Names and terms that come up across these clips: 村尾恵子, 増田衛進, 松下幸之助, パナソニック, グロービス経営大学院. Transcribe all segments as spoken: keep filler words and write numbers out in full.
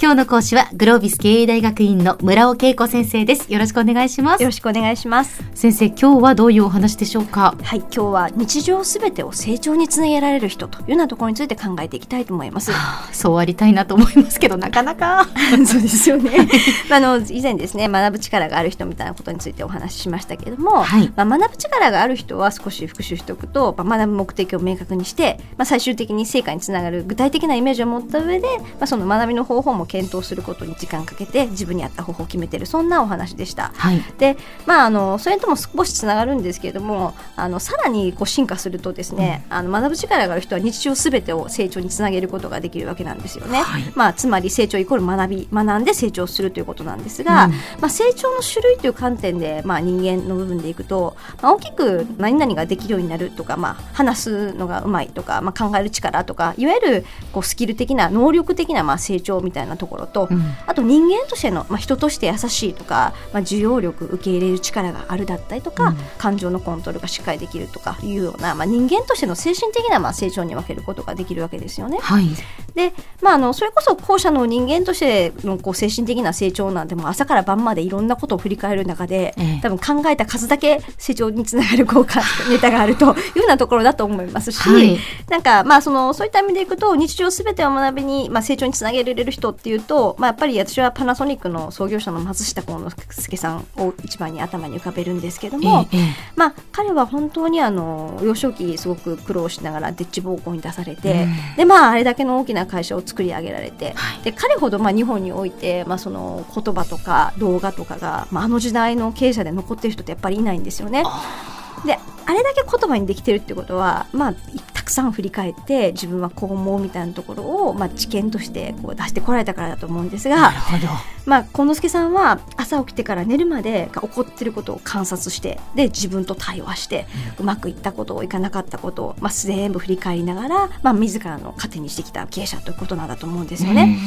今日の講師はグロービス経営大学院の村尾恵子先生です。よろしくお願いします。よろしくお願いします。先生、今日はどういうお話でしょうか？はい、今日は日常すべてを成長につなげられる人というようなところについて考えていきたいと思います。はあ、そうありたいなと思いますけどなかなかそうですよねあの以前ですね、学ぶ力がある人みたいなことについてお話ししましたけれども、はい、まあ、学ぶ力がある人は少し復習しておくと、まあ、学ぶ目的を明確にして、まあ、最終的に成果につながる具体的なイメージを持った上で、まあ、その学びの方法も検討することに時間かけて自分に合った方法を決めてる、そんなお話でした。はい、で、まあ、あのそれとも少しつながるんですけれども、あのさらにこう進化するとですね、うん、あの学ぶ力がある人は日常すべてを成長につなげることができるわけなんですよね。はい、まあ、つまり成長イコール学び、学んで成長するということなんですが、うん、まあ、成長の種類という観点で、まあ、人間の部分でいくと、まあ、大きく何々ができるようになるとか、まあ、話すのがうまいとか、まあ、考える力とか、いわゆるこうスキル的な能力的な、まあ、成長みたいなところと、うん、あと人間としての、まあ、人として優しいとか、まあ、受容力、受け入れる力があるだったりとか、うん、感情のコントロールがしっかりできるとかいうような、まあ、人間としての精神的な、まあ、成長に分けることができるわけですよね。はい、で、まあ、あのそれこそ後者の人間としてのこう精神的な成長なんて、もう朝から晩までいろんなことを振り返る中で、ええ、多分考えた数だけ成長につながる効果ネタがあるというようなところだと思いますし、はい、なんか、まあ、そのそういった意味でいくと、日常すべてを学びに、まあ、成長につなげられる人っていうと、まあ、やっぱり私はパナソニックの創業者の松下幸之助さんを一番に頭に浮かべるんですけども、ええ、まあ、彼は本当にあの幼少期すごく苦労しながらでっち奉公に出されて、うん、で、まあ、あれだけの大きな会社を作り上げられて、はい、で彼ほどまあ日本において、まあ、その言葉とか動画とかが、まあ、あの時代の経営者で残ってる人ってやっぱりいないんですよね。で、あれだけ言葉にできてるってことは、まあ、たくさん振り返って自分はこう思うみたいなところを、まあ、知見としてこう出してこられたからだと思うんですが、なるほど、まあ、幸之助さんは朝起きてから寝るまで起こっていることを観察して、で自分と対話して、うん、うまくいったことをいかなかったことを、まあ、全部振り返りながら、まあ、自らの糧にしてきた経営者ということなんだと思うんですよね。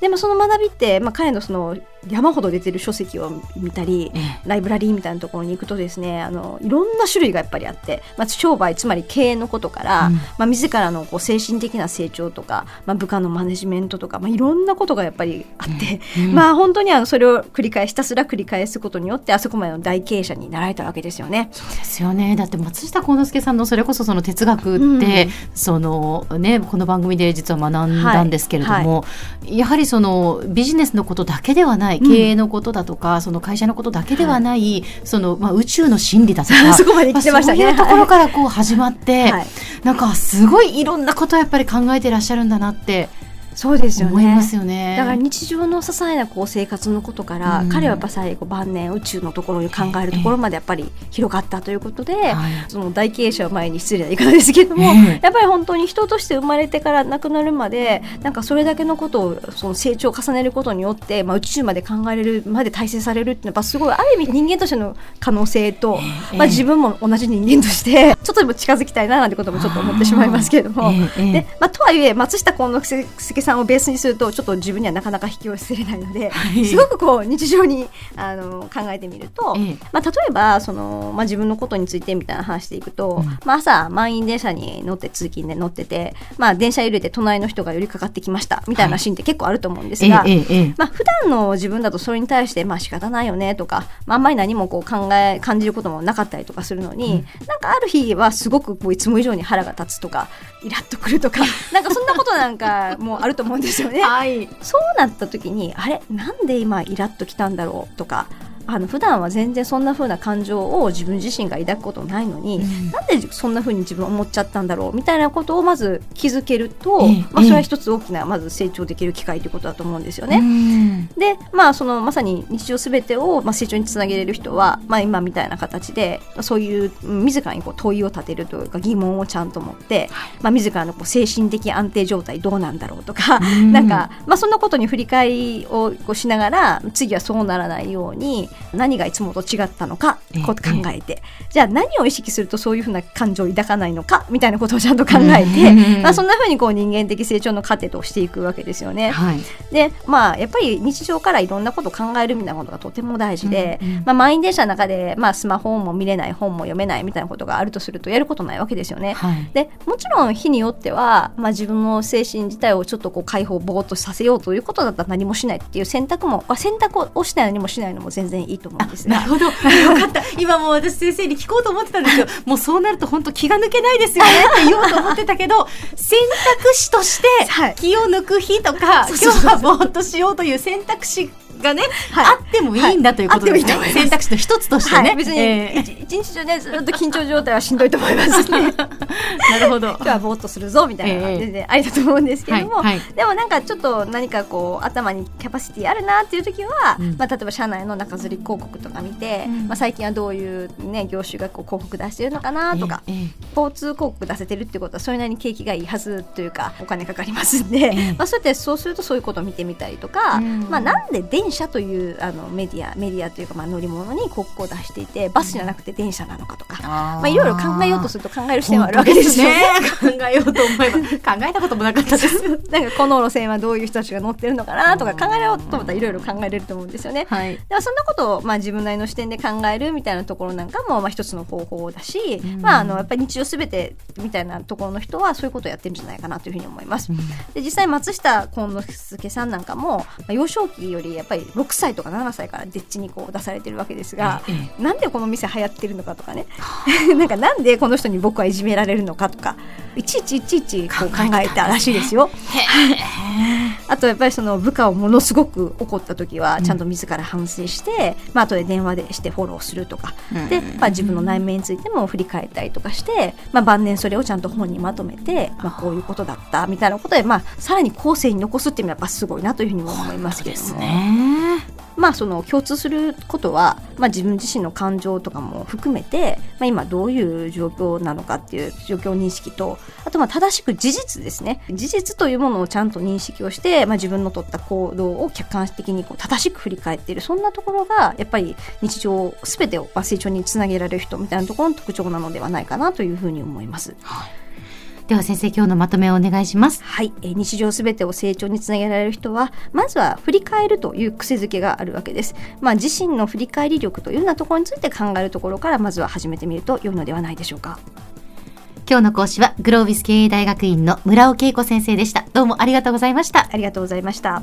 でも、その学びって、まあ、彼のその山ほど出てる書籍を見たり、ライブラリーみたいなところに行くとですね、あのいろんな種類がやっぱりあって、まあ、商売、つまり経営のことから、うん、まあ、自らのこう精神的な成長とか、まあ、部下のマネジメントとか、まあ、いろんなことがやっぱりあって、うん、まあ、本当にあのそれを繰り返し、ひたすら繰り返すことによって、あそこまでの大経営者になられたわけですよね。そうですよね。だって松下幸之助さんのそれこそその哲学って、うん、そのね、この番組で実は学んだんですけれども、はいはい、やはりそのビジネスのことだけではない、経営のことだとか、うん、その会社のことだけではない、はい、そのまあ、宇宙の真理だとかそこまで来てましたね、まあ、そういうところからこう始まって、はい、なんかすごいいろんなことをやっぱり考えてらっしゃるんだなってそうですよね。思いますよね。だから日常の些細なこう生活のことから、うん、彼はやっぱ最後晩年宇宙のところに考えるところまでやっぱり広がったということで、ええ、その大経営者を前に失礼な言い方ですけども、ええ、やっぱり本当に人として生まれてから亡くなるまで、なんかそれだけのことをその成長を重ねることによって、まあ、宇宙まで考えれるまで大成されるっていうのはやっぱすごい、ある意味人間としての可能性と、ええ、まあ、自分も同じ人間としてちょっとでも近づきたいななんてこともちょっと思ってしまいますけれども、ええ、で、まあ、とはいえ松下幸之助さんをベースにするとちょっと自分にはなかなか引き寄せれないので、はい、すごくこう日常にあの考えてみると、ええ、まあ、例えばその、まあ、自分のことについてみたいな話でいくと、うん、まあ、朝満員電車に乗って通勤で乗ってて、まあ、電車揺れて隣の人が寄りかかってきましたみたいなシーンって結構あると思うんですが、はい、えええ、まあ、普段の自分だとそれに対してまあ仕方ないよねとか、まあ、あんまり何もこう考え感じることもなかったりとかするのに、うん、なんかある日はすごくこういつも以上に腹が立つとかイラッとくるとかなんかそんなことなんかもうあると思うんですよね。はい、そうなった時にあれなんで今イラッときたんだろうとか、あの普段は全然そんな風な感情を自分自身が抱くことないのに、うん、なんでそんな風に自分思っちゃったんだろうみたいなことをまず気づけると、ええ、まあ、それは一つ大きなまず成長できる機会ということだと思うんですよね。うん、で、まあ、そのまさに日常すべてを、まあ、成長につなげれる人は、まあ、今みたいな形でそういう自らにこう問いを立てるというか疑問をちゃんと持って、はい、まあ、自らのこう精神的安定状態どうなんだろうとか、うん、なんか、まあ、そんなことに振り返りをこうしながら次はそうならないように何がいつもと違ったのかこう考えて、ええ、じゃあ何を意識するとそういうふうな感情を抱かないのかみたいなことをちゃんと考えて、うんまあ、そんなふうにこう人間的成長の糧としていくわけですよね、はい、で、まあ、やっぱり日常からいろんなことを考えるみたいなことがとても大事で、うんうんまあ、満員電車の中で、まあ、スマホも見れない本も読めないみたいなことがあるとするとやることないわけですよね、はい、でもちろん日によっては、まあ、自分の精神自体をちょっとこう解放ぼーっとさせようということだったら何もしないっていう選択も選択をして何もしないのも全然いいと思うんですが、なるほどよかった今もう私先生に聞こうと思ってたんですよもうそうなると本当気が抜けないですよねって言おうと思ってたけど選択肢として気を抜く日とか、はい、今日はぼーっとしようという選択肢がね、はい、あってもいいんだということですね、はい、選択肢の一つとしてね、はい、別に、えー、一日中ねずっと緊張状態はしんどいと思いますねなるほど今日はぼーっとするぞみたいな感じでありだと思うんですけども、はいはい、でもなんかちょっと何かこう頭にキャパシティあるなっていう時は、うんまあ、例えば社内の中吊り広告とか見て、うんまあ、最近はどういう、ね、業種がこう広告出してるのかなとか、えーえー、交通広告出せてるってことはそれなりに景気がいいはずというかお金かかりますんで、えーまあ、そうやってそうするとそういうことを見てみたりとか、うんまあ、なんで電車というあのメディアメディアというか、まあ、乗り物に広告を出していてバスじゃなくて電車なのかとか、まあ、いろいろ考えようとすると考える視点はあるわけですよね考えようと思えば考えたこともなかったですなんかこの路線はどういう人たちが乗ってるのかなとか考えようと思ったらいろいろ考えれると思うんですよね、はい、だからそんなことを、まあ、自分なりの視点で考えるみたいなところなんかも、まあ、一つの方法だし、うんまあ、あのやっぱり日常すべてみたいなところの人はそういうことをやってるんじゃないかなというふうに思います、うん、で実際松下幸之助さんなんかも、まあ、幼少期よりやっぱりやっぱりろくさいとかななさいからでっちにこう出されてるわけですが、ええ、なんでこの店流行ってるのかとかねなんかなんでこの人に僕はいじめられるのかとかいちいちいちいちこう考えたらしいですよあとやっぱりその部下をものすごく怒った時はちゃんと自ら反省して、うんまあ後で電話でしてフォローするとか、うん、で、まあ、自分の内面についても振り返ったりとかして、まあ、晩年それをちゃんと本にまとめて、まあ、こういうことだったみたいなことで、まあ、さらに後世に残すっていうのはやっぱすごいなというふうにも思いますけれども、そうですね、まあ、その共通することは、まあ、自分自身の感情とかも含めて、まあ、今どういう状況なのかっていう状況認識と、あとまあ正しく事実ですね、事実というものをちゃんと認識をして、まあ、自分の取った行動を客観的にこう正しく振り返っている、そんなところがやっぱり日常すべてを成長につなげられる人みたいなところの特徴なのではないかなというふうに思います、はい、では先生、今日のまとめをお願いします。はい、えー、日常すべてを成長につなげられる人は、まずは振り返るという癖づけがあるわけです。まあ、自身の振り返り力というようなところについて考えるところからまずは始めてみると良いのではないでしょうか。今日の講師はグロービス経営大学院の村尾恵子先生でした。どうもありがとうございました。ありがとうございました。